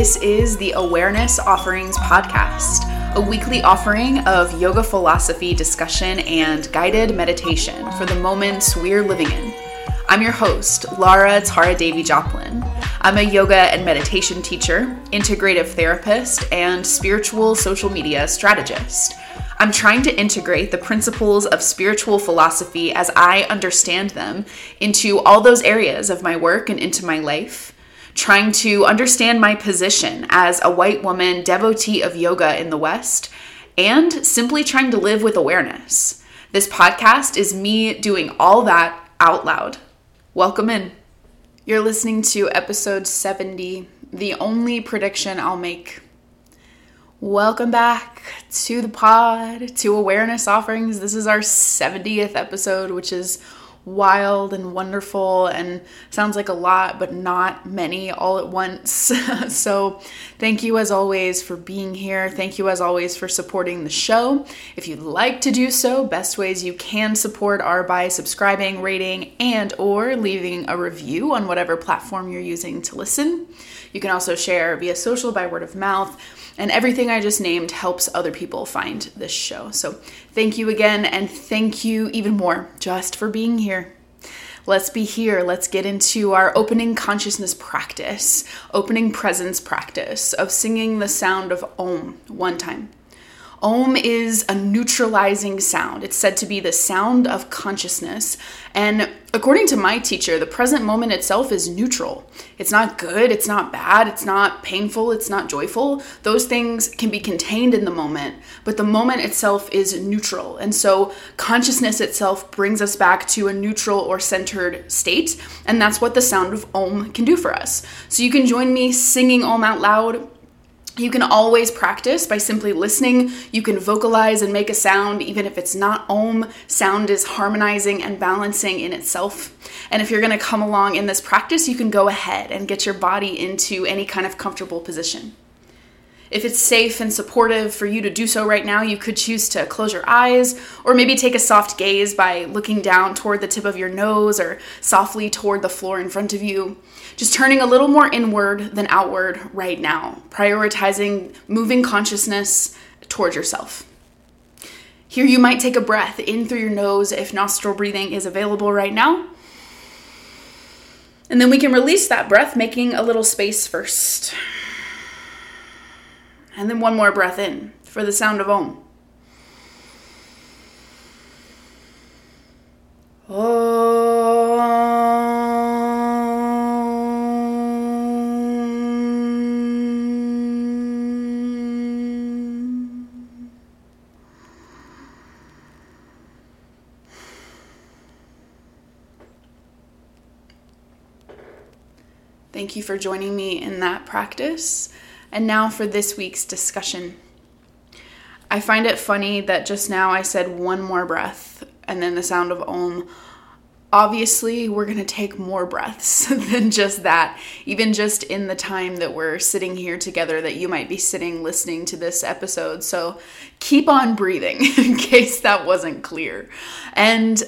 This is the Awareness Offerings podcast, a weekly offering of yoga philosophy discussion and guided meditation for the moments we're living in. I'm your host, Lara Tara Devi Joplin. I'm a yoga and meditation teacher, integrative therapist, and spiritual social media strategist. I'm trying to integrate the principles of spiritual philosophy as I understand them into all those areas of my work and into my life, trying to understand my position as a white woman devotee of yoga in the West, and simply trying to live with awareness. This podcast is me doing all that out loud. Welcome in. You're listening to episode 70, the only prediction I'll make. Welcome back to the pod, to Awareness Offerings. This is our 70th episode, which is wild and wonderful and sounds like a lot, but not many all at once. So thank you as always for being here. Thank you as always for supporting the show. If you'd like to do so, best ways you can support are by subscribing, rating, and or leaving a review on whatever platform you're using to listen. You can also share via social, by word of mouth, and everything I just named helps other people find this show. So thank you again, and thank you even more just for being here. Let's be here. Let's get into our opening consciousness practice, opening presence practice of singing the sound of Om one time. Om is a neutralizing sound. It's said to be the sound of consciousness. And according to my teacher, the present moment itself is neutral. It's not good. It's not bad. It's not painful. It's not joyful. Those things can be contained in the moment, but the moment itself is neutral. And so consciousness itself brings us back to a neutral or centered state. And that's what the sound of Om can do for us. So you can join me singing Om out loud. You can always practice by simply listening. You can vocalize and make a sound, even if it's not Om. Sound is harmonizing and balancing in itself. And if you're going to come along in this practice, you can go ahead and get your body into any kind of comfortable position. If it's safe and supportive for you to do so right now, you could choose to close your eyes or maybe take a soft gaze by looking down toward the tip of your nose or softly toward the floor in front of you. Just turning a little more inward than outward right now, prioritizing moving consciousness toward yourself. Here you might take a breath in through your nose if nostril breathing is available right now. And then we can release that breath, making a little space first. And then one more breath in for the sound of Om. Om. Thank you for joining me in that practice. And now for this week's discussion. I find it funny that just now I said one more breath and then the sound of Om. Obviously, we're going to take more breaths than just that, even just in the time that we're sitting here together that you might be sitting listening to this episode. So keep on breathing in case that wasn't clear. And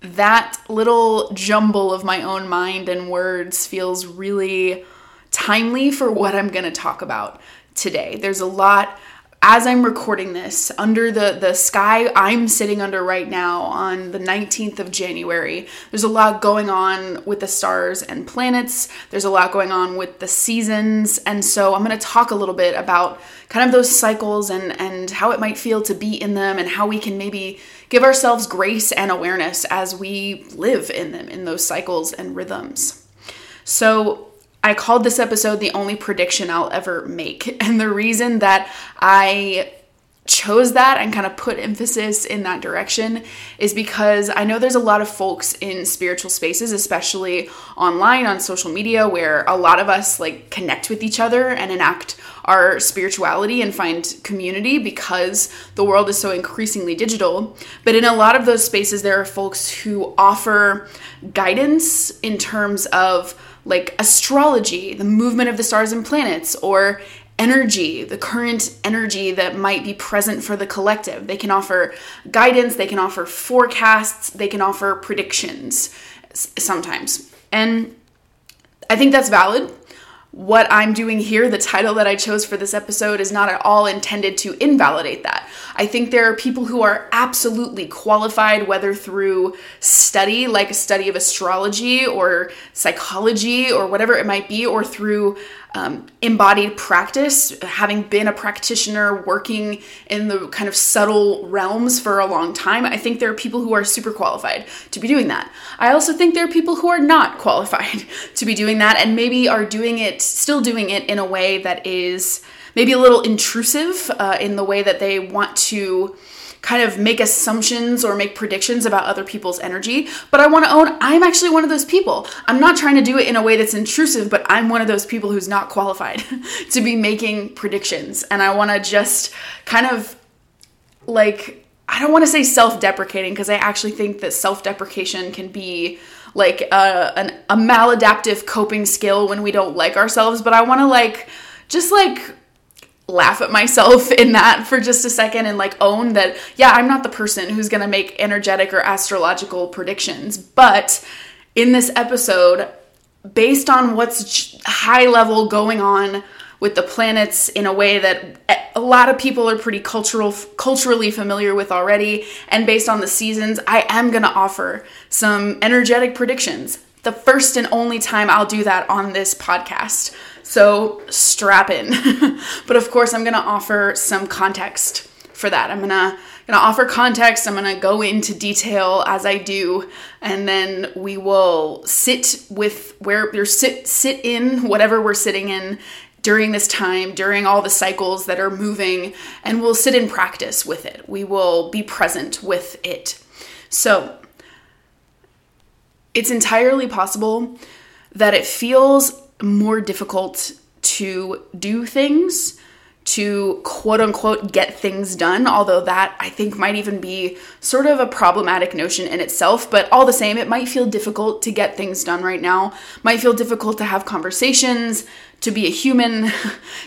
that little jumble of my own mind and words feels really timely for what I'm going to talk about today. There's a lot, as I'm recording this, under the sky I'm sitting under right now on the 19th of January. There's a lot going on with the stars and planets. There's a lot going on with the seasons. And so I'm going to talk a little bit about kind of those cycles and how it might feel to be in them and how we can maybe give ourselves grace and awareness as we live in them, in those cycles and rhythms. So I called this episode the only prediction I'll ever make. And the reason that I chose that and kind of put emphasis in that direction is because I know there's a lot of folks in spiritual spaces, especially online on social media, where a lot of us like connect with each other and enact our spirituality and find community because the world is so increasingly digital. But in a lot of those spaces, there are folks who offer guidance in terms of like astrology, the movement of the stars and planets, or energy, the current energy that might be present for the collective. They can offer guidance, they can offer forecasts, they can offer predictions sometimes. And I think that's valid. what I'm doing here, the title that I chose for this episode, is not at all intended to invalidate that. I think there are people who are absolutely qualified, whether through study, like a study of astrology or psychology or whatever it might be, or through embodied practice, having been a practitioner working in the kind of subtle realms for a long time. I think there are people who are super qualified to be doing that. I also think there are people who are not qualified to be doing that, and maybe are doing it, still doing it in a way that is maybe a little intrusive in the way that they want to kind of make assumptions or make predictions about other people's energy. But I want to own, I'm actually one of those people. I'm not trying to do it in a way that's intrusive, but I'm one of those people who's not qualified to be making predictions. And I want to just kind of, like, I don't want to say self-deprecating, because I actually think that self-deprecation can be like a maladaptive coping skill when we don't like ourselves. But I want to laugh at myself in that for just a second and own that, yeah, I'm not the person who's going to make energetic or astrological predictions. But in this episode, based on what's high level going on with the planets in a way that a lot of people are pretty culturally familiar with already, and based on the seasons, I am going to offer some energetic predictions. The first and only time I'll do that on this podcast. So strap in. But of course, I'm going to offer some context for that. I'm going to offer context. I'm going to go into detail as I do, and then we will sit with where you're sit in whatever we're sitting in during this time, during all the cycles that are moving, and we'll sit in practice with it. We will be present with it. So it's entirely possible that it feels more difficult to do things, to quote unquote get things done, although that I think might even be sort of a problematic notion in itself. But all the same, it might feel difficult to get things done right now, might feel difficult to have conversations, to be a human,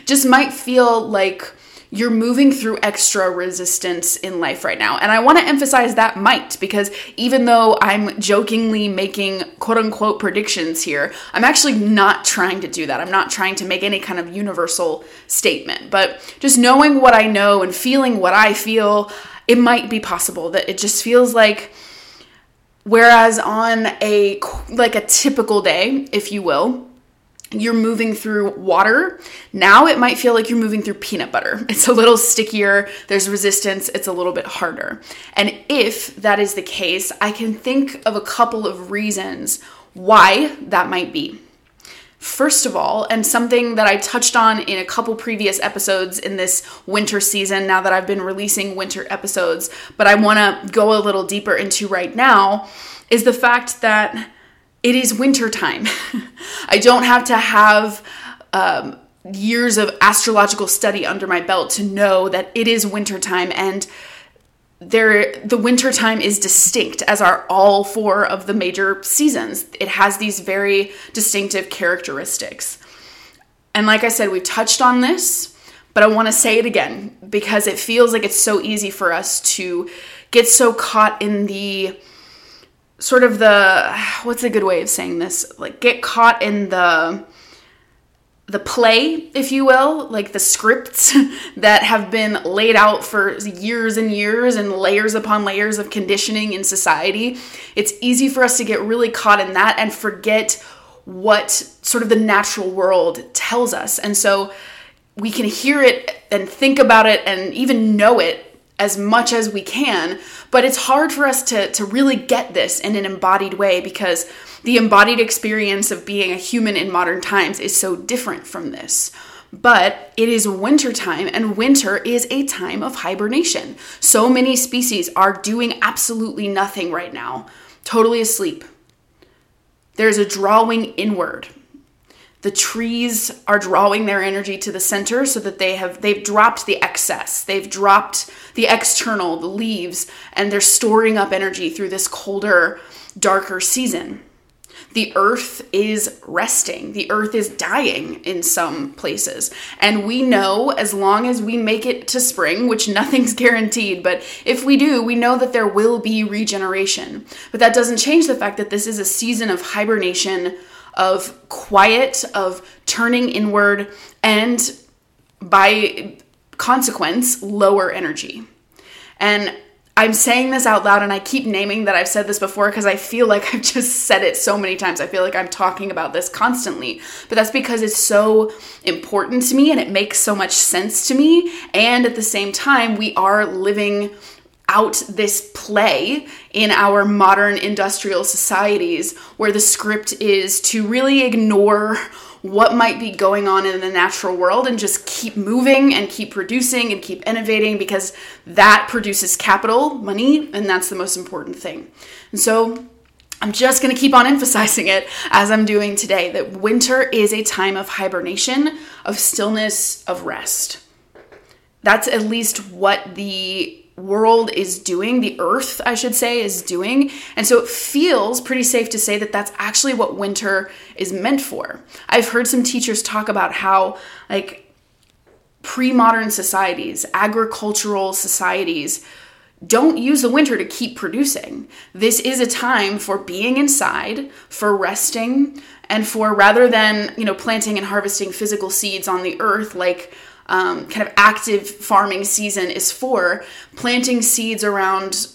just might feel like you're moving through extra resistance in life right now. And I want to emphasize that might, because even though I'm jokingly making quote unquote predictions here, I'm actually not trying to do that. I'm not trying to make any kind of universal statement, but just knowing what I know and feeling what I feel, it might be possible that it just feels like, whereas on a typical day, if you will, you're moving through water. Now it might feel like you're moving through peanut butter. It's a little stickier. There's resistance. It's a little bit harder. And if that is the case, I can think of a couple of reasons why that might be. First of all, and something that I touched on in a couple previous episodes in this winter season, now that I've been releasing winter episodes, but I want to go a little deeper into right now, is the fact that it is winter time. I don't have to have years of astrological study under my belt to know that it is winter time, and the winter time is distinct, as are all four of the major seasons. It has these very distinctive characteristics. And like I said, we've touched on this, but I want to say it again, because it feels like it's so easy for us to get so caught in the sort of what's a good way of saying this? Get caught in the play, if you will, like the scripts that have been laid out for years and years and layers upon layers of conditioning in society. It's easy for us to get really caught in that and forget what sort of the natural world tells us. And so we can hear it and think about it and even know it as much as we can, but it's hard for us to really get this in an embodied way, because the embodied experience of being a human in modern times is so different from this. But it is winter time, and winter is a time of hibernation. So many species are doing absolutely nothing right now, totally asleep. There's a drawing inward. The trees are drawing their energy to the center, so that they've dropped the excess. They've dropped the external, the leaves, and they're storing up energy through this colder, darker season. The earth is resting. The earth is dying in some places. And we know, as long as we make it to spring, which nothing's guaranteed, but if we do, we know that there will be regeneration. But that doesn't change the fact that this is a season of hibernation, of quiet, of turning inward, and by consequence, lower energy. And I'm saying this out loud, and I keep naming that I've said this before because I feel like I've just said it so many times. I feel like I'm talking about this constantly, but that's because it's so important to me and it makes so much sense to me. And at the same time, we are living out this play in our modern industrial societies where the script is to really ignore what might be going on in the natural world and just keep moving and keep producing and keep innovating, because that produces capital, money, and that's the most important thing. And so I'm just going to keep on emphasizing it as I'm doing today, that winter is a time of hibernation, of stillness, of rest. That's at least what the world is doing, the earth, I should say, is doing. And so it feels pretty safe to say that that's actually what winter is meant for. I've heard some teachers talk about how, like, pre-modern societies, agricultural societies, don't use the winter to keep producing. This is a time for being inside, for resting, and for, rather than, you know, planting and harvesting physical seeds on the earth, like kind of active farming season is for, planting seeds around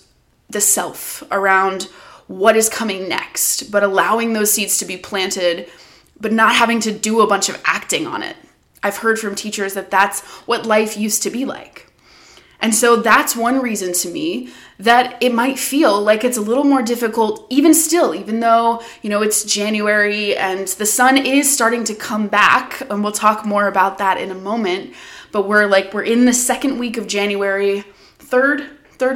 the self, around what is coming next, but allowing those seeds to be planted, but not having to do a bunch of acting on it. I've heard from teachers that that's what life used to be like. And so that's one reason to me that it might feel like it's a little more difficult, even still, even though, you know, it's January and the sun is starting to come back, and we'll talk more about that in a moment, but we're in the second week of January, third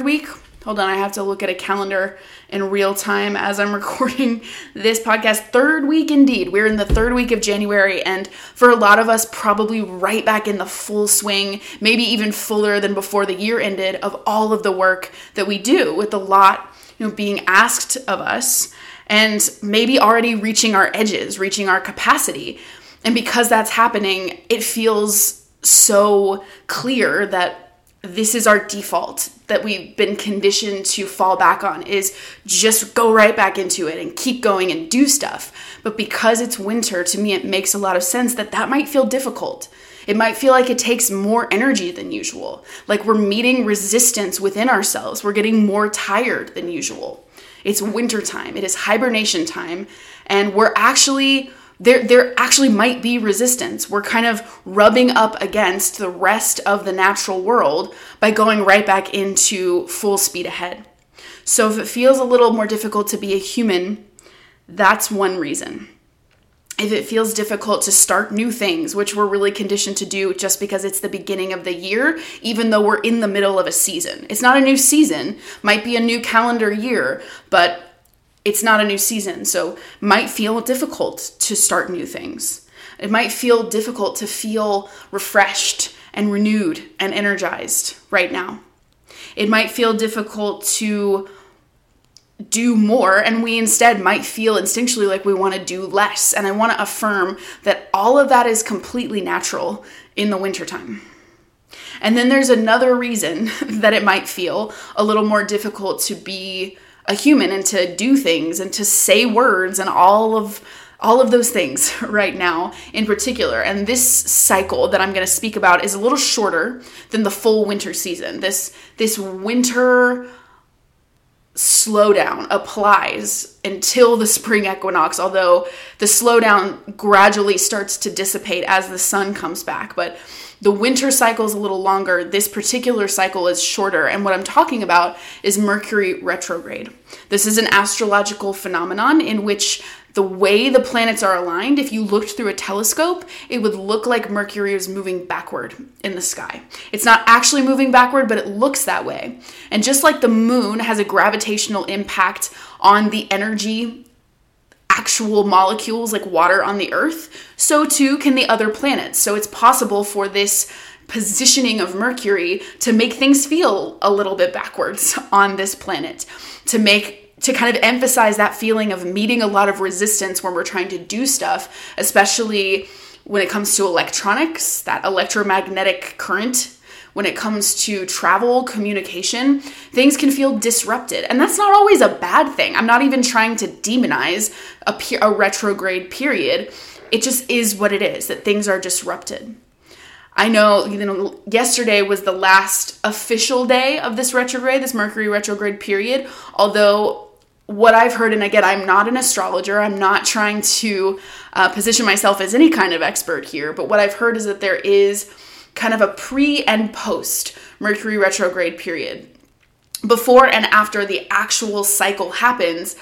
week. Hold on, I have to look at a calendar in real time as I'm recording this podcast. Third week indeed. We're in the third week of January, and for a lot of us, probably right back in the full swing, maybe even fuller than before the year ended, of all of the work that we do, with a lot, you know, being asked of us, and maybe already reaching our edges, reaching our capacity. And because that's happening, it feels so clear that this is our default that we've been conditioned to fall back on, is just go right back into it and keep going and do stuff. But because it's winter, to me, it makes a lot of sense that that might feel difficult. It might feel like it takes more energy than usual. Like we're meeting resistance within ourselves. We're getting more tired than usual. It's winter time. It is hibernation time. And we're actually, there actually might be resistance. We're kind of rubbing up against the rest of the natural world by going right back into full speed ahead. So if it feels a little more difficult to be a human, that's one reason. If it feels difficult to start new things, which we're really conditioned to do just because it's the beginning of the year, even though we're in the middle of a season. It's not a new season, might be a new calendar year, but it's not a new season, so might feel difficult to start new things. It might feel difficult to feel refreshed and renewed and energized right now. It might feel difficult to do more, and we instead might feel instinctually like we want to do less. And I want to affirm that all of that is completely natural in the wintertime. And then there's another reason that it might feel a little more difficult to be a human and to do things and to say words and all of those things right now in particular. And this cycle that I'm going to speak about is a little shorter than the full winter season. This winter slowdown applies until the spring equinox, although the slowdown gradually starts to dissipate as the sun comes back. But the winter cycle is a little longer. This particular cycle is shorter. And what I'm talking about is Mercury retrograde. This is an astrological phenomenon in which the way the planets are aligned, if you looked through a telescope, it would look like Mercury is moving backward in the sky. It's not actually moving backward, but it looks that way. And just like the moon has a gravitational impact on the energy, actual molecules like water on the earth, so too can the other planets. So it's possible for this positioning of Mercury to make things feel a little bit backwards on this planet, to kind of emphasize that feeling of meeting a lot of resistance when we're trying to do stuff, especially when it comes to electronics, that electromagnetic current, when it comes to travel, communication, things can feel disrupted. And that's not always a bad thing. I'm not even trying to demonize a retrograde period. It just is what it is, that things are disrupted. I know, yesterday was the last official day of this retrograde, this Mercury retrograde period, although what I've heard, and again, I'm not an astrologer, I'm not trying to position myself as any kind of expert here, but what I've heard is that there is kind of a pre and post Mercury retrograde period. Before and after the actual cycle happens,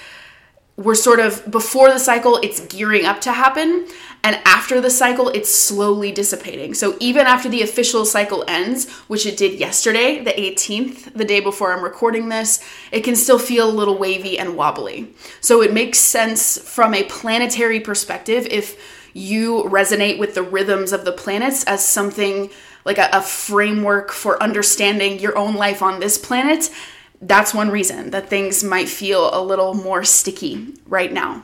we're sort of, before the cycle, it's gearing up to happen. And after the cycle, it's slowly dissipating. So even after the official cycle ends, which it did yesterday, the 18th, the day before I'm recording this, it can still feel a little wavy and wobbly. So it makes sense from a planetary perspective if you resonate with the rhythms of the planets as something like a framework for understanding your own life on this planet. That's one reason that things might feel a little more sticky right now.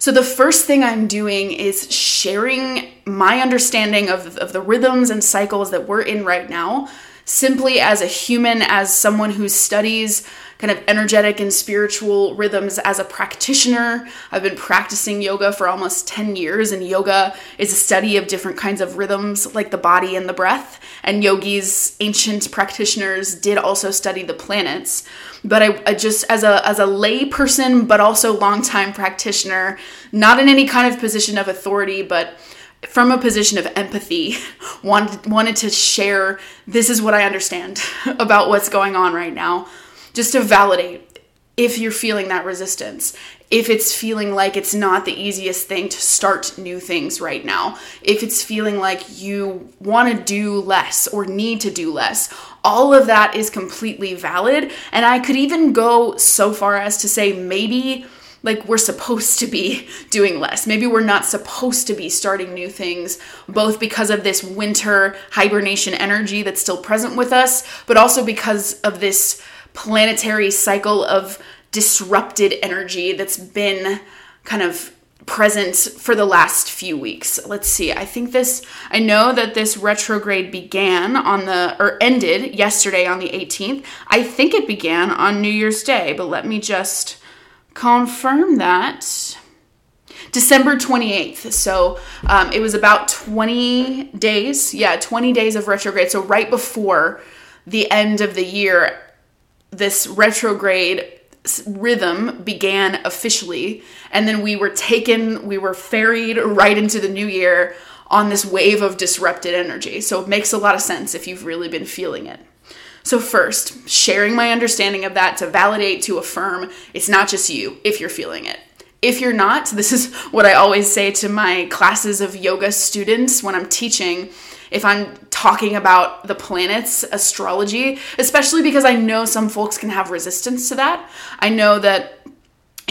So the first thing I'm doing is sharing my understanding of the rhythms and cycles that we're in right now, simply as a human, as someone who studies kind of energetic and spiritual rhythms as a practitioner. I've been practicing yoga for almost 10 years, and yoga is a study of different kinds of rhythms like the body and the breath. And yogis, ancient practitioners, did also study the planets. But I just, as a lay person, but also longtime practitioner, not in any kind of position of authority, but from a position of empathy, wanted to share, this is what I understand about what's going on right now. Just to validate if you're feeling that resistance, if it's feeling like it's not the easiest thing to start new things right now, if it's feeling like you want to do less or need to do less, all of that is completely valid. And I could even go so far as to say maybe like we're supposed to be doing less. Maybe we're not supposed to be starting new things, both because of this winter hibernation energy that's still present with us, but also because of this planetary cycle of disrupted energy that's been kind of present for the last few weeks. Let's see. I know that this retrograde ended yesterday on the 18th. I think it began on New Year's Day, but let me just confirm that. December 28th. So it was about 20 days. Yeah, 20 days of retrograde. So right before the end of the year, this retrograde rhythm began officially, and then we were ferried right into the new year on this wave of disrupted energy. So it makes a lot of sense if you've really been feeling it. So first, sharing my understanding of that to validate, to affirm, it's not just you if you're feeling it. If you're not, this is what I always say to my classes of yoga students when I'm teaching. If I'm talking about the planets, astrology, especially because I know some folks can have resistance to that. I know that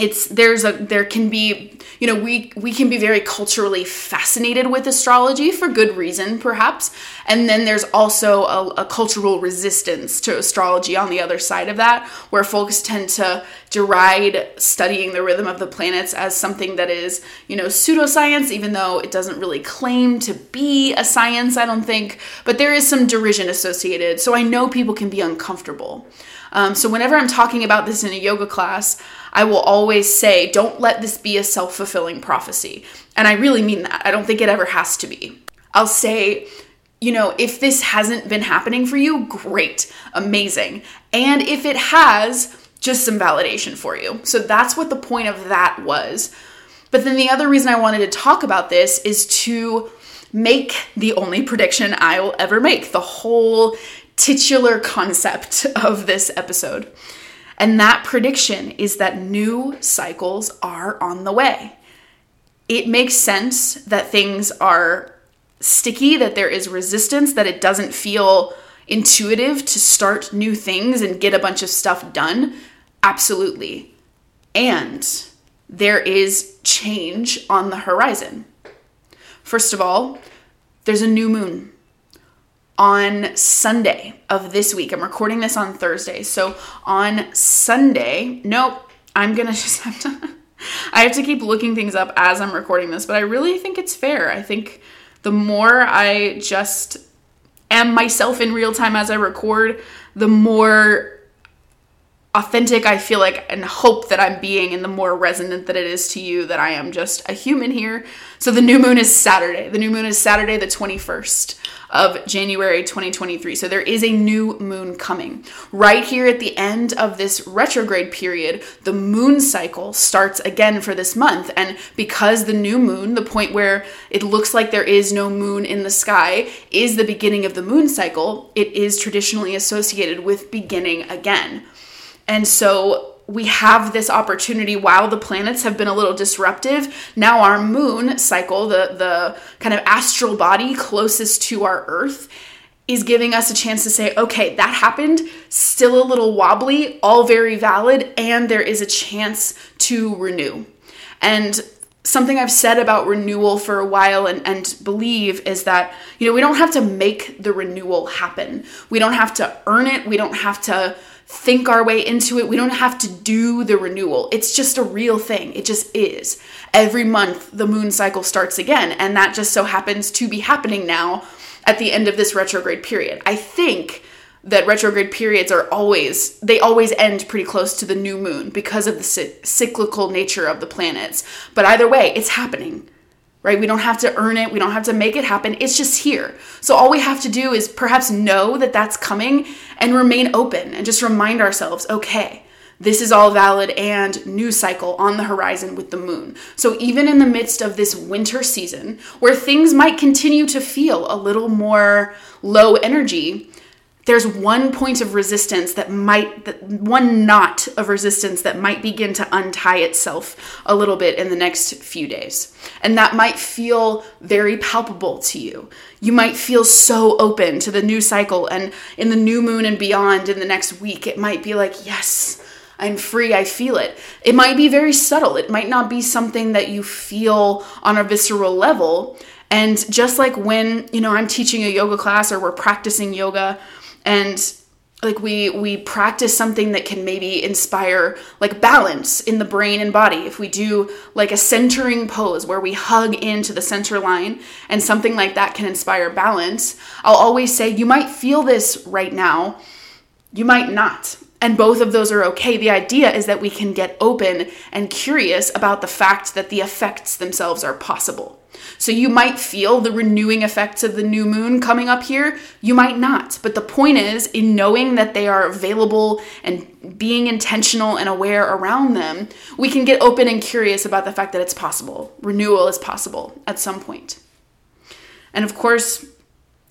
we can be very culturally fascinated with astrology for good reason, perhaps. And then there's also a cultural resistance to astrology on the other side of that, where folks tend to deride studying the rhythm of the planets as something that is, pseudoscience, even though it doesn't really claim to be a science, I don't think, but there is some derision associated. So I know people can be uncomfortable. So whenever I'm talking about this in a yoga class, I will always say, don't let this be a self-fulfilling prophecy. And I really mean that. I don't think it ever has to be. I'll say, if this hasn't been happening for you, great, amazing. And if it has, just some validation for you. So that's what the point of that was. But then the other reason I wanted to talk about this is to make the only prediction I will ever make, the whole titular concept of this episode. And that prediction is that new cycles are on the way. It makes sense that things are sticky, that there is resistance, that it doesn't feel intuitive to start new things and get a bunch of stuff done. Absolutely. And there is change on the horizon. First of all, there's a new moon on Sunday of this week. I'm recording this on Thursday. So on Sunday, I have to keep looking things up as I'm recording this, but I really think it's fair. I think the more I just am myself in real time as I record, the more authentic I feel like and hope that I'm being, and the more resonant that it is to you that I am just a human here. So the new moon is Saturday. The new moon is Saturday, the 21st of January 2023. So there is a new moon coming. Right here at the end of this retrograde period, the moon cycle starts again for this month. And because the new moon, the point where it looks like there is no moon in the sky, is the beginning of the moon cycle, it is traditionally associated with beginning again. And so we have this opportunity, while the planets have been a little disruptive, now our moon cycle, the kind of astral body closest to our Earth, is giving us a chance to say, okay, that happened, still a little wobbly, all very valid, and there is a chance to renew. And something I've said about renewal for a while and believe is that, you know, we don't have to make the renewal happen. We don't have to earn it. We don't have to think our way into it. We don't have to do the renewal. It's just a real thing. It just is. Every month, the moon cycle starts again, and that just so happens to be happening now at the end of this retrograde period. I think that retrograde periods are always, they always end pretty close to the new moon because of the cyclical nature of the planets. But either way, it's happening, right? We don't have to earn it. We don't have to make it happen. It's just here. So all we have to do is perhaps know that that's coming and remain open and just remind ourselves, okay, this is all valid and new cycle on the horizon with the moon. So even in the midst of this winter season where things might continue to feel a little more low energy, there's one point of resistance that might, one knot of resistance that might begin to untie itself a little bit in the next few days. And that might feel very palpable to you. You might feel so open to the new cycle and in the new moon and beyond in the next week. It might be like, yes, I'm free, I feel it. It might be very subtle. It might not be something that you feel on a visceral level. And just like when, you know, I'm teaching a yoga class or we're practicing yoga, and like we practice something that can maybe inspire like balance in the brain and body. If we do like a centering pose where we hug into the center line and something like that can inspire balance, I'll always say you might feel this right now, you might not. And both of those are okay. The idea is that we can get open and curious about the fact that the effects themselves are possible. So you might feel the renewing effects of the new moon coming up here. You might not. But the point is, in knowing that they are available and being intentional and aware around them, we can get open and curious about the fact that it's possible. Renewal is possible at some point. And of course,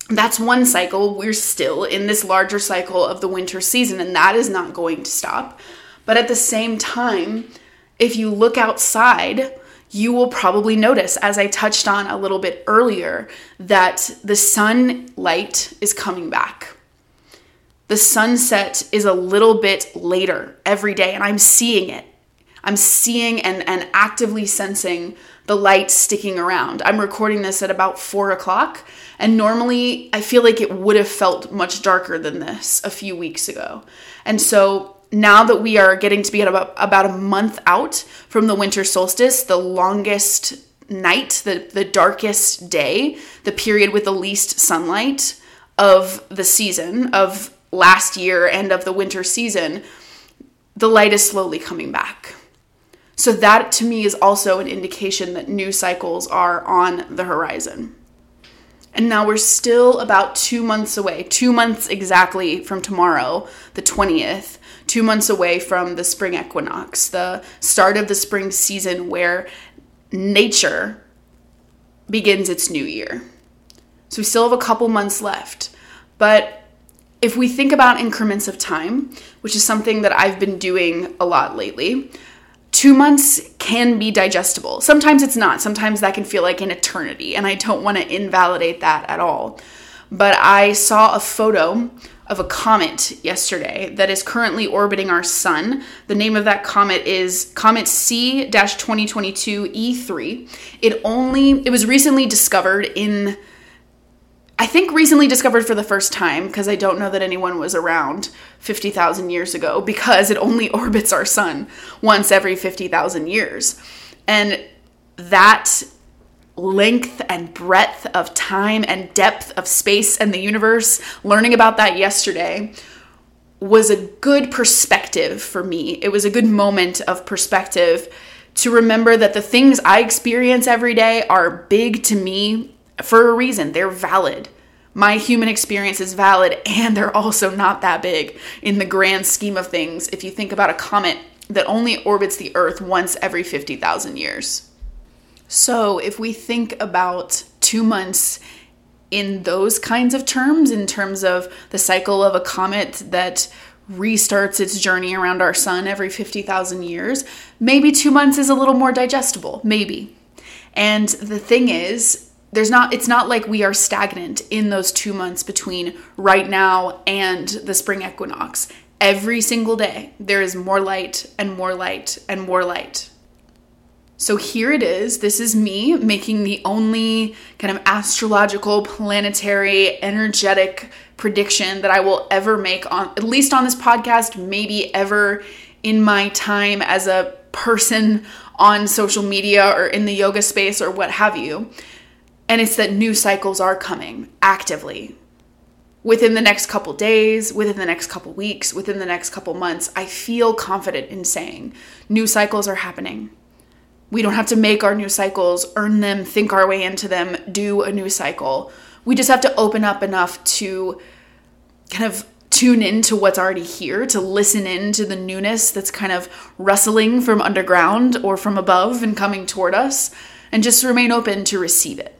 that's one cycle. We're still in this larger cycle of the winter season, and that is not going to stop. But at the same time, if you look outside, you will probably notice, as I touched on a little bit earlier, that the sunlight is coming back. The sunset is a little bit later every day, and I'm seeing it. I'm seeing and actively sensing the light sticking around. I'm recording this at about 4 o'clock, and normally I feel like it would have felt much darker than this a few weeks ago. And so now that we are getting to be at about a month out from the winter solstice, the longest night, the darkest day, the period with the least sunlight of the season, of last year and of the winter season, the light is slowly coming back. So that to me is also an indication that new cycles are on the horizon. And now we're still about 2 months away, 2 months exactly from tomorrow, the 20th, 2 months away from the spring equinox, the start of the spring season where nature begins its new year. So we still have a couple months left, but if we think about increments of time, which is something that I've been doing a lot lately, 2 months can be digestible. Sometimes it's not. Sometimes that can feel like an eternity, and I don't want to invalidate that at all. But I saw a photo of a comet yesterday that is currently orbiting our sun. The name of that comet is Comet C-2022 E3. It was recently discovered for the first time, because I don't know that anyone was around 50,000 years ago, because it only orbits our sun once every 50,000 years. And that length and breadth of time and depth of space and the universe, learning about that yesterday was a good perspective for me. It was a good moment of perspective to remember that the things I experience every day are big to me for a reason. They're valid. My human experience is valid, and they're also not that big in the grand scheme of things if you think about a comet that only orbits the Earth once every 50,000 years. So if we think about 2 months in those kinds of terms, in terms of the cycle of a comet that restarts its journey around our sun every 50,000 years, maybe 2 months is a little more digestible, maybe. And the thing is, it's not like we are stagnant in those 2 months between right now and the spring equinox. Every single day, there is more light and more light and more light. So here it is. This is me making the only kind of astrological, planetary, energetic prediction that I will ever make, at least on this podcast, maybe ever in my time as a person on social media or in the yoga space or what have you. And it's that new cycles are coming actively. Within the next couple days, within the next couple weeks, within the next couple months, I feel confident in saying new cycles are happening. We don't have to make our new cycles, earn them, think our way into them, do a new cycle. We just have to open up enough to kind of tune into what's already here, to listen in to the newness that's kind of rustling from underground or from above and coming toward us, and just remain open to receive it.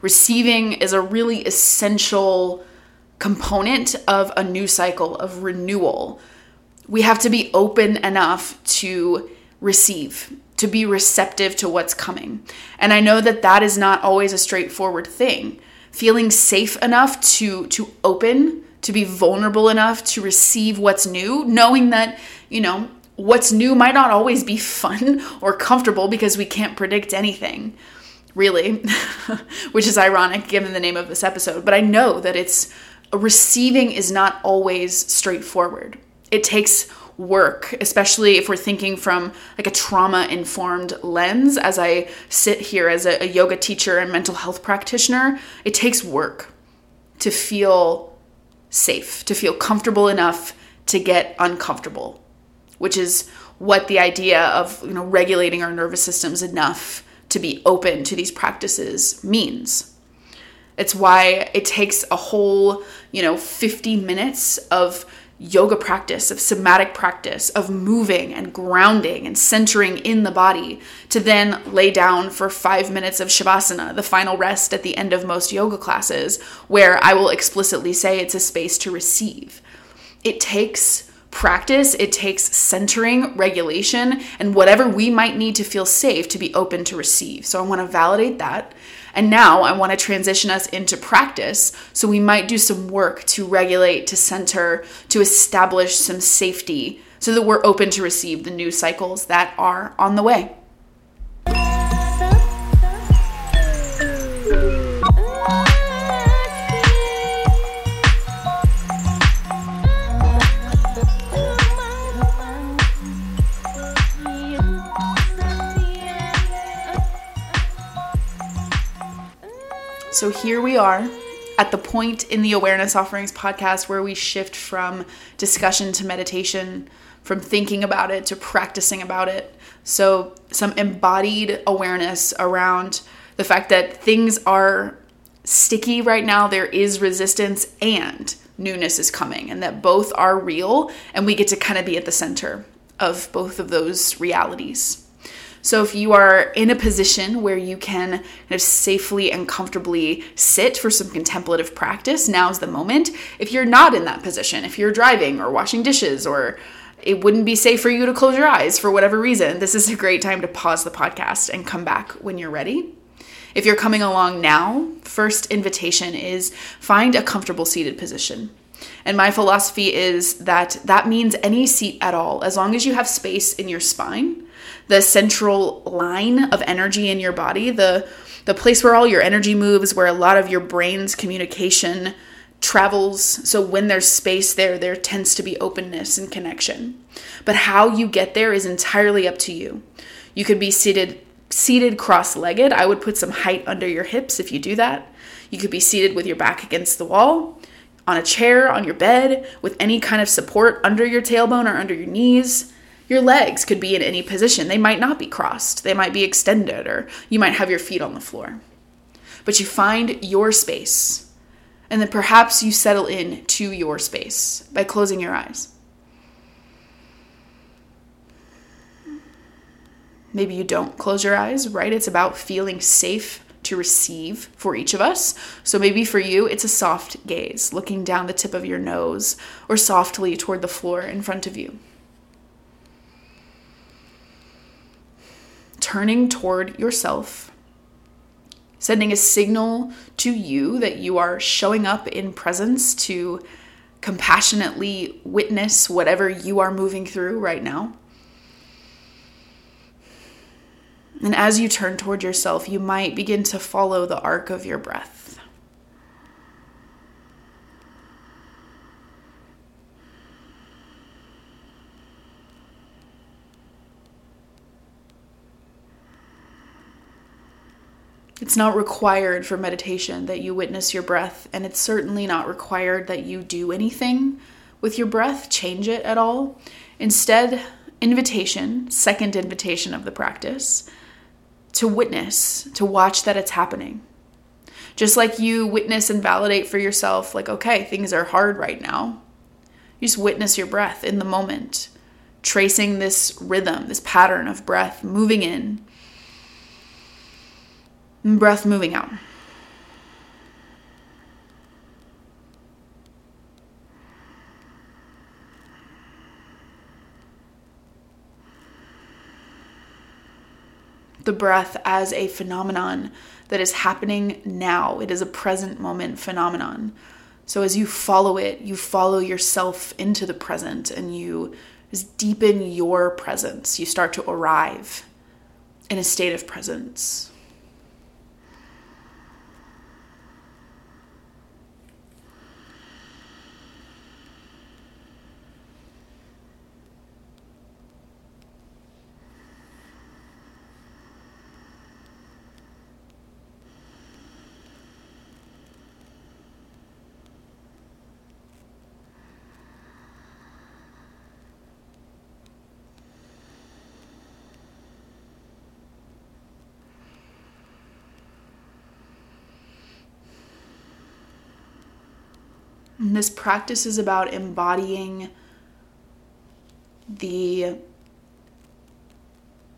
Receiving is a really essential component of a new cycle of renewal. We have to be open enough to receive, to be receptive to what's coming. And I know that that is not always a straightforward thing. Feeling safe enough to open, to be vulnerable enough to receive what's new, knowing that, what's new might not always be fun or comfortable because we can't predict anything, really, which is ironic given the name of this episode. But I know that receiving is not always straightforward. It takes work, especially if we're thinking from like a trauma-informed lens. As I sit here as a yoga teacher and mental health practitioner, it takes work to feel safe, to feel comfortable enough to get uncomfortable, which is what the idea of regulating our nervous systems enough to be open to these practices means. It's why it takes a whole 50 minutes of yoga practice, of somatic practice, of moving and grounding and centering in the body to then lay down for 5 minutes of shavasana, the final rest at the end of most yoga classes, where I will explicitly say it's a space to receive. It takes practice, it takes centering, regulation, and whatever we might need to feel safe to be open to receive. So I want to validate that. And now I want to transition us into practice. So we might do some work to regulate, to center, to establish some safety so that we're open to receive the new cycles that are on the way. So here we are at the point in the Awareness Offerings podcast where we shift from discussion to meditation, from thinking about it to practicing about it. So some embodied awareness around the fact that things are sticky right now, there is resistance, and newness is coming, and that both are real, and we get to kind of be at the center of both of those realities. So if you are in a position where you can kind of safely and comfortably sit for some contemplative practice, now's the moment. If you're not in that position, if you're driving or washing dishes, or it wouldn't be safe for you to close your eyes for whatever reason, this is a great time to pause the podcast and come back when you're ready. If you're coming along now, first invitation is find a comfortable seated position. And my philosophy is that means any seat at all, as long as you have space in your spine, the central line of energy in your body, the place where all your energy moves, where a lot of your brain's communication travels. So when there's space there tends to be openness and connection. But how you get there is entirely up to you. You could be seated seated cross-legged. I would put some height under your hips if you do that. You could be seated with your back against the wall, on a chair, on your bed, with any kind of support under your tailbone or under your knees. Your legs could be in any position. They might not be crossed. They might be extended, or you might have your feet on the floor. But you find your space, and then perhaps you settle in to your space by closing your eyes. Maybe you don't close your eyes, right? It's about feeling safe to receive for each of us. So maybe for you, it's a soft gaze, looking down the tip of your nose or softly toward the floor in front of you. Turning toward yourself, sending a signal to you that you are showing up in presence to compassionately witness whatever you are moving through right now. And as you turn toward yourself, you might begin to follow the arc of your breath. It's not required for meditation that you witness your breath, and it's certainly not required that you do anything with your breath, change it at all. Instead, invitation, second invitation of the practice, to witness, to watch that it's happening. Just like you witness and validate for yourself, like, okay, things are hard right now. You just witness your breath in the moment, tracing this rhythm, this pattern of breath moving in and breath moving out. The breath as a phenomenon that is happening now. It is a present moment phenomenon. So as you follow it, you follow yourself into the present and you just deepen your presence. You start to arrive in a state of presence. And this practice is about embodying the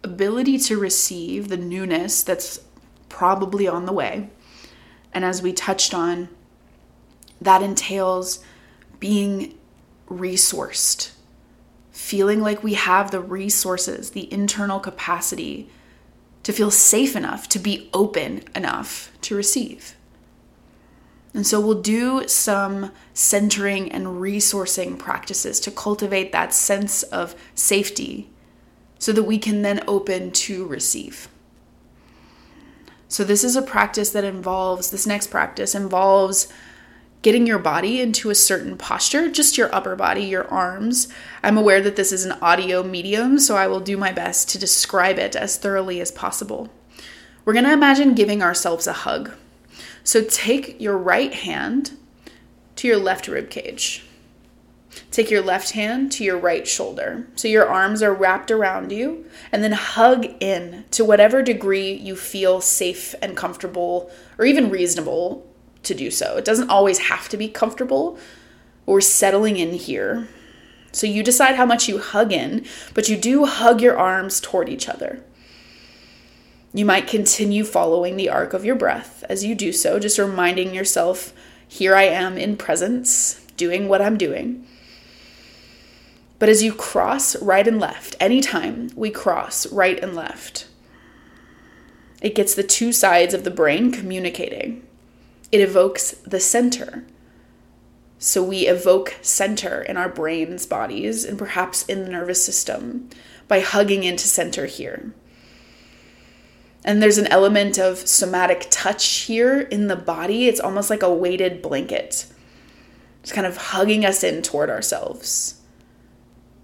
ability to receive the newness that's probably on the way. And as we touched on, that entails being resourced, feeling like we have the resources, the internal capacity to feel safe enough, to be open enough to receive. And so we'll do some centering and resourcing practices to cultivate that sense of safety so that we can then open to receive. So this is a practice that involves, this next practice involves getting your body into a certain posture, just your upper body, your arms. I'm aware that this is an audio medium, so I will do my best to describe it as thoroughly as possible. We're going to imagine giving ourselves a hug. So take your right hand to your left rib cage. Take your left hand to your right shoulder. So your arms are wrapped around you, and then hug in to whatever degree you feel safe and comfortable or even reasonable to do so. It doesn't always have to be comfortable. We're settling in here. So you decide how much you hug in, but you do hug your arms toward each other. You might continue following the arc of your breath as you do so, just reminding yourself, here I am in presence, doing what I'm doing. But as you cross right and left, anytime we cross right and left, it gets the two sides of the brain communicating. It evokes the center. So we evoke center in our brains, bodies, and perhaps in the nervous system by hugging into center here. And there's an element of somatic touch here in the body. It's almost like a weighted blanket. It's kind of hugging us in toward ourselves.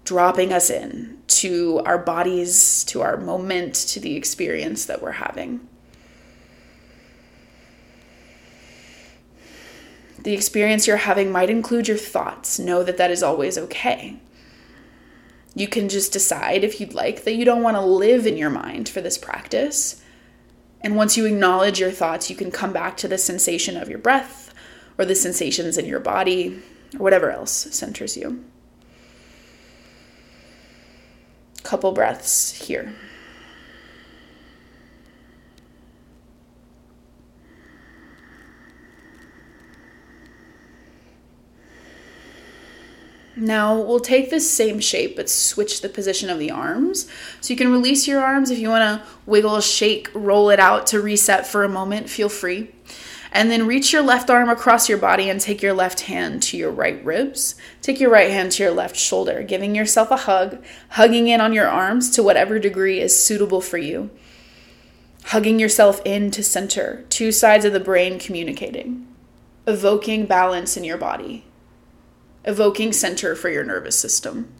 dropping us in to our bodies, to our moment, to the experience that we're having. The experience you're having might include your thoughts. Know that that is always okay. You can just decide, if you'd like, that you don't want to live in your mind for this practice. And once you acknowledge your thoughts, you can come back to the sensation of your breath or the sensations in your body or whatever else centers you. Couple breaths here. Now we'll take this same shape, but switch the position of the arms. So you can release your arms. If you want to wiggle, shake, roll it out to reset for a moment, feel free. And then reach your left arm across your body and take your left hand to your right ribs. Take your right hand to your left shoulder, giving yourself a hug, hugging in on your arms to whatever degree is suitable for you. Hugging yourself in to center, two sides of the brain communicating, evoking balance in your body. Evoking center for your nervous system.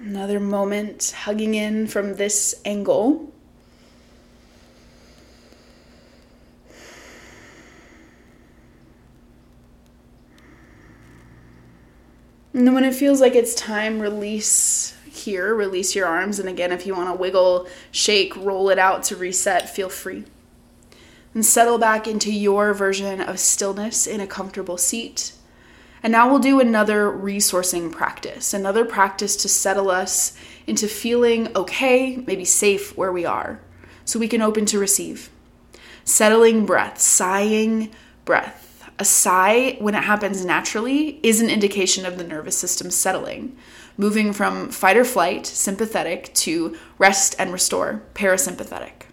Another moment, hugging in from this angle. And then when it feels like it's time, release here, release your arms. And again, if you want to wiggle, shake, roll it out to reset, feel free. And settle back into your version of stillness in a comfortable seat. And now we'll do another resourcing practice, another practice to settle us into feeling okay, maybe safe where we are, so we can open to receive. Settling breath, sighing breath. A sigh, when it happens naturally, is an indication of the nervous system settling, moving from fight or flight, sympathetic, to rest and restore, parasympathetic.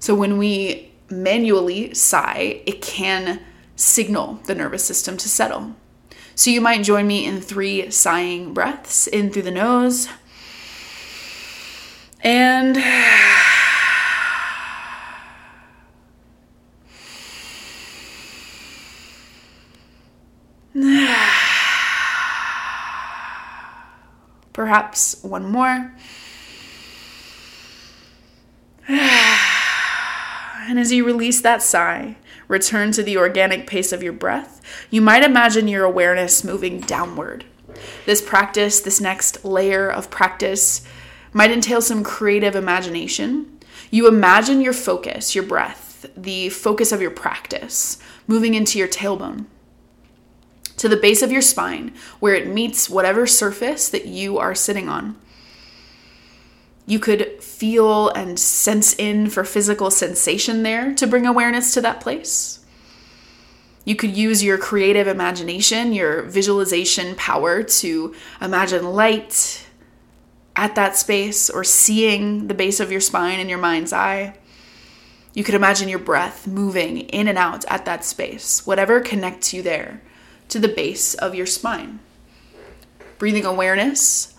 So when we manually sigh, it can signal the nervous system to settle. So you might join me in 3 sighing breaths, in through the nose, and perhaps one more. And as you release that sigh, return to the organic pace of your breath. You might imagine your awareness moving downward. This practice, this next layer of practice, might entail some creative imagination. You imagine your focus, your breath, the focus of your practice, moving into your tailbone, to the base of your spine, where it meets whatever surface that you are sitting on. You could feel and sense in for physical sensation there to bring awareness to that place. You could use your creative imagination, your visualization power, to imagine light at that space or seeing the base of your spine in your mind's eye. You could imagine your breath moving in and out at that space, whatever connects you there, to the base of your spine. Breathing awareness,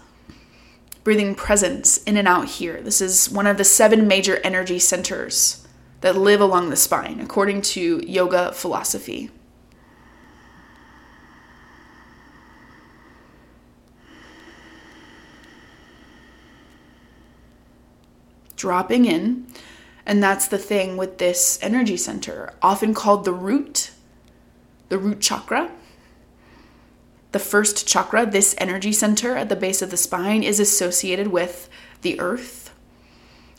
breathing presence in and out here. This is one of the 7 major energy centers that live along the spine, according to yoga philosophy. Dropping in, and that's the thing with this energy center, often called the root chakra. The first chakra, this energy center at the base of the spine, is associated with the earth,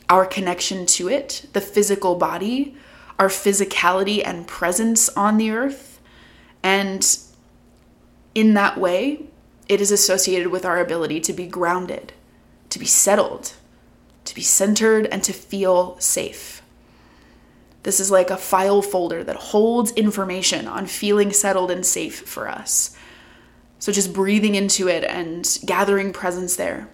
our connection to it, the physical body, our physicality and presence on the earth. And in that way, it is associated with our ability to be grounded, to be settled, to be centered, and to feel safe. This is like a file folder that holds information on feeling settled and safe for us. So just breathing into it and gathering presence there.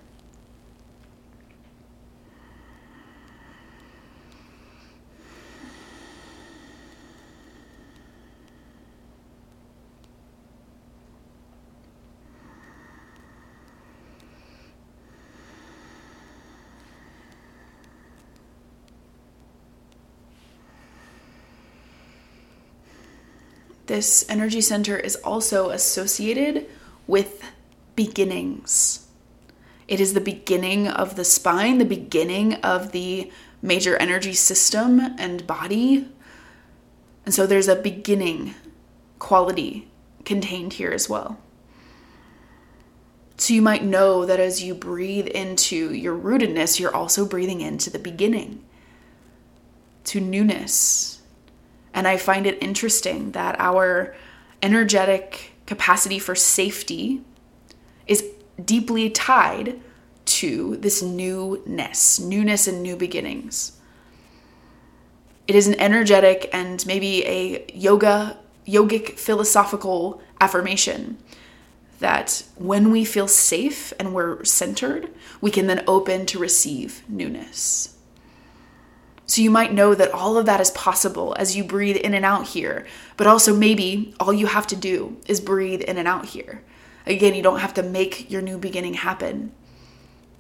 This energy center is also associated with beginnings. It is the beginning of the spine, the beginning of the major energy system and body. And so there's a beginning quality contained here as well. So you might know that as you breathe into your rootedness, you're also breathing into the beginning, to newness. And I find it interesting that our energetic capacity for safety is deeply tied to this newness and new beginnings. It is an energetic and maybe a yogic philosophical affirmation that when we feel safe and we're centered, we can then open to receive newness. So you might know that all of that is possible as you breathe in and out here, but also maybe all you have to do is breathe in and out here. Again, you don't have to make your new beginning happen.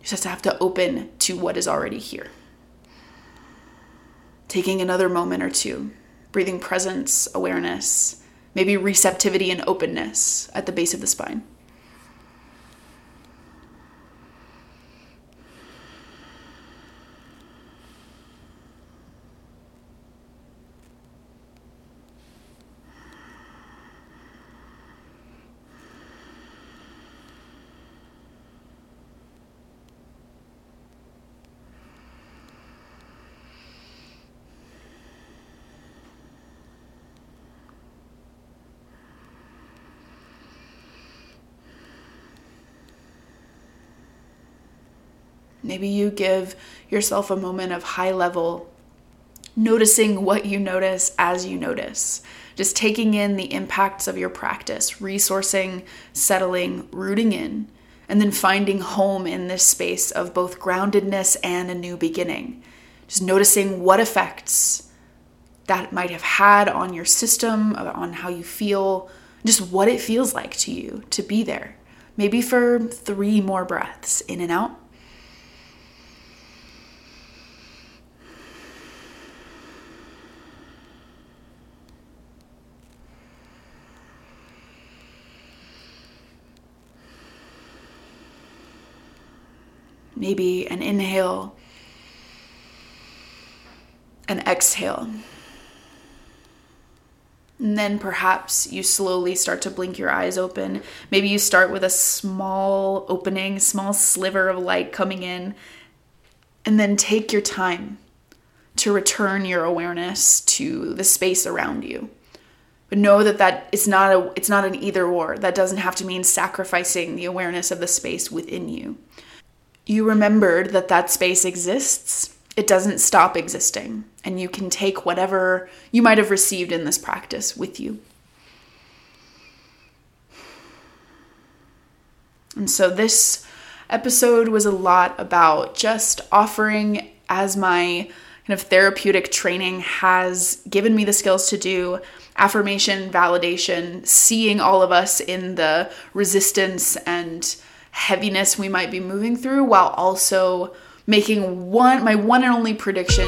You just have to open to what is already here. Taking another moment or two, breathing presence, awareness, maybe receptivity and openness at the base of the spine. Maybe you give yourself a moment of high level, noticing what you notice as you notice, just taking in the impacts of your practice, resourcing, settling, rooting in, and then finding home in this space of both groundedness and a new beginning. Just noticing what effects that might have had on your system, on how you feel, just what it feels like to you to be there. Maybe for 3 more breaths, in and out. Maybe an inhale, an exhale. And then perhaps you slowly start to blink your eyes open. Maybe you start with a small opening, small sliver of light coming in, and then take your time to return your awareness to the space around you. But know that it's not an either or. That doesn't have to mean sacrificing the awareness of the space within you. You remembered that that space exists. It doesn't stop existing, and you can take whatever you might have received in this practice with you. And so this episode was a lot about just offering, as my kind of therapeutic training has given me the skills to do, affirmation, validation, seeing all of us in the resistance and heaviness we might be moving through, while also making my one and only prediction,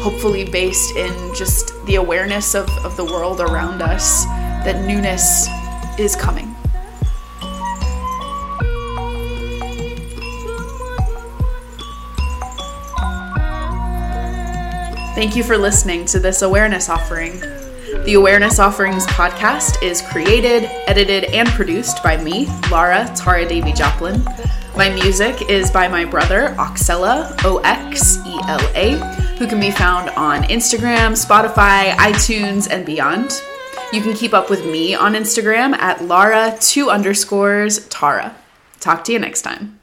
hopefully based in just the awareness of the world around us, that newness is coming. Thank you for listening to this Awareness Offering. The Awareness Offerings podcast is created, edited, and produced by me, Lara Tara Devi Joplin. My music is by my brother, Oxella, Oxella, who can be found on Instagram, Spotify, iTunes, and beyond. You can keep up with me on Instagram at Lara2_Tara. Talk to you next time.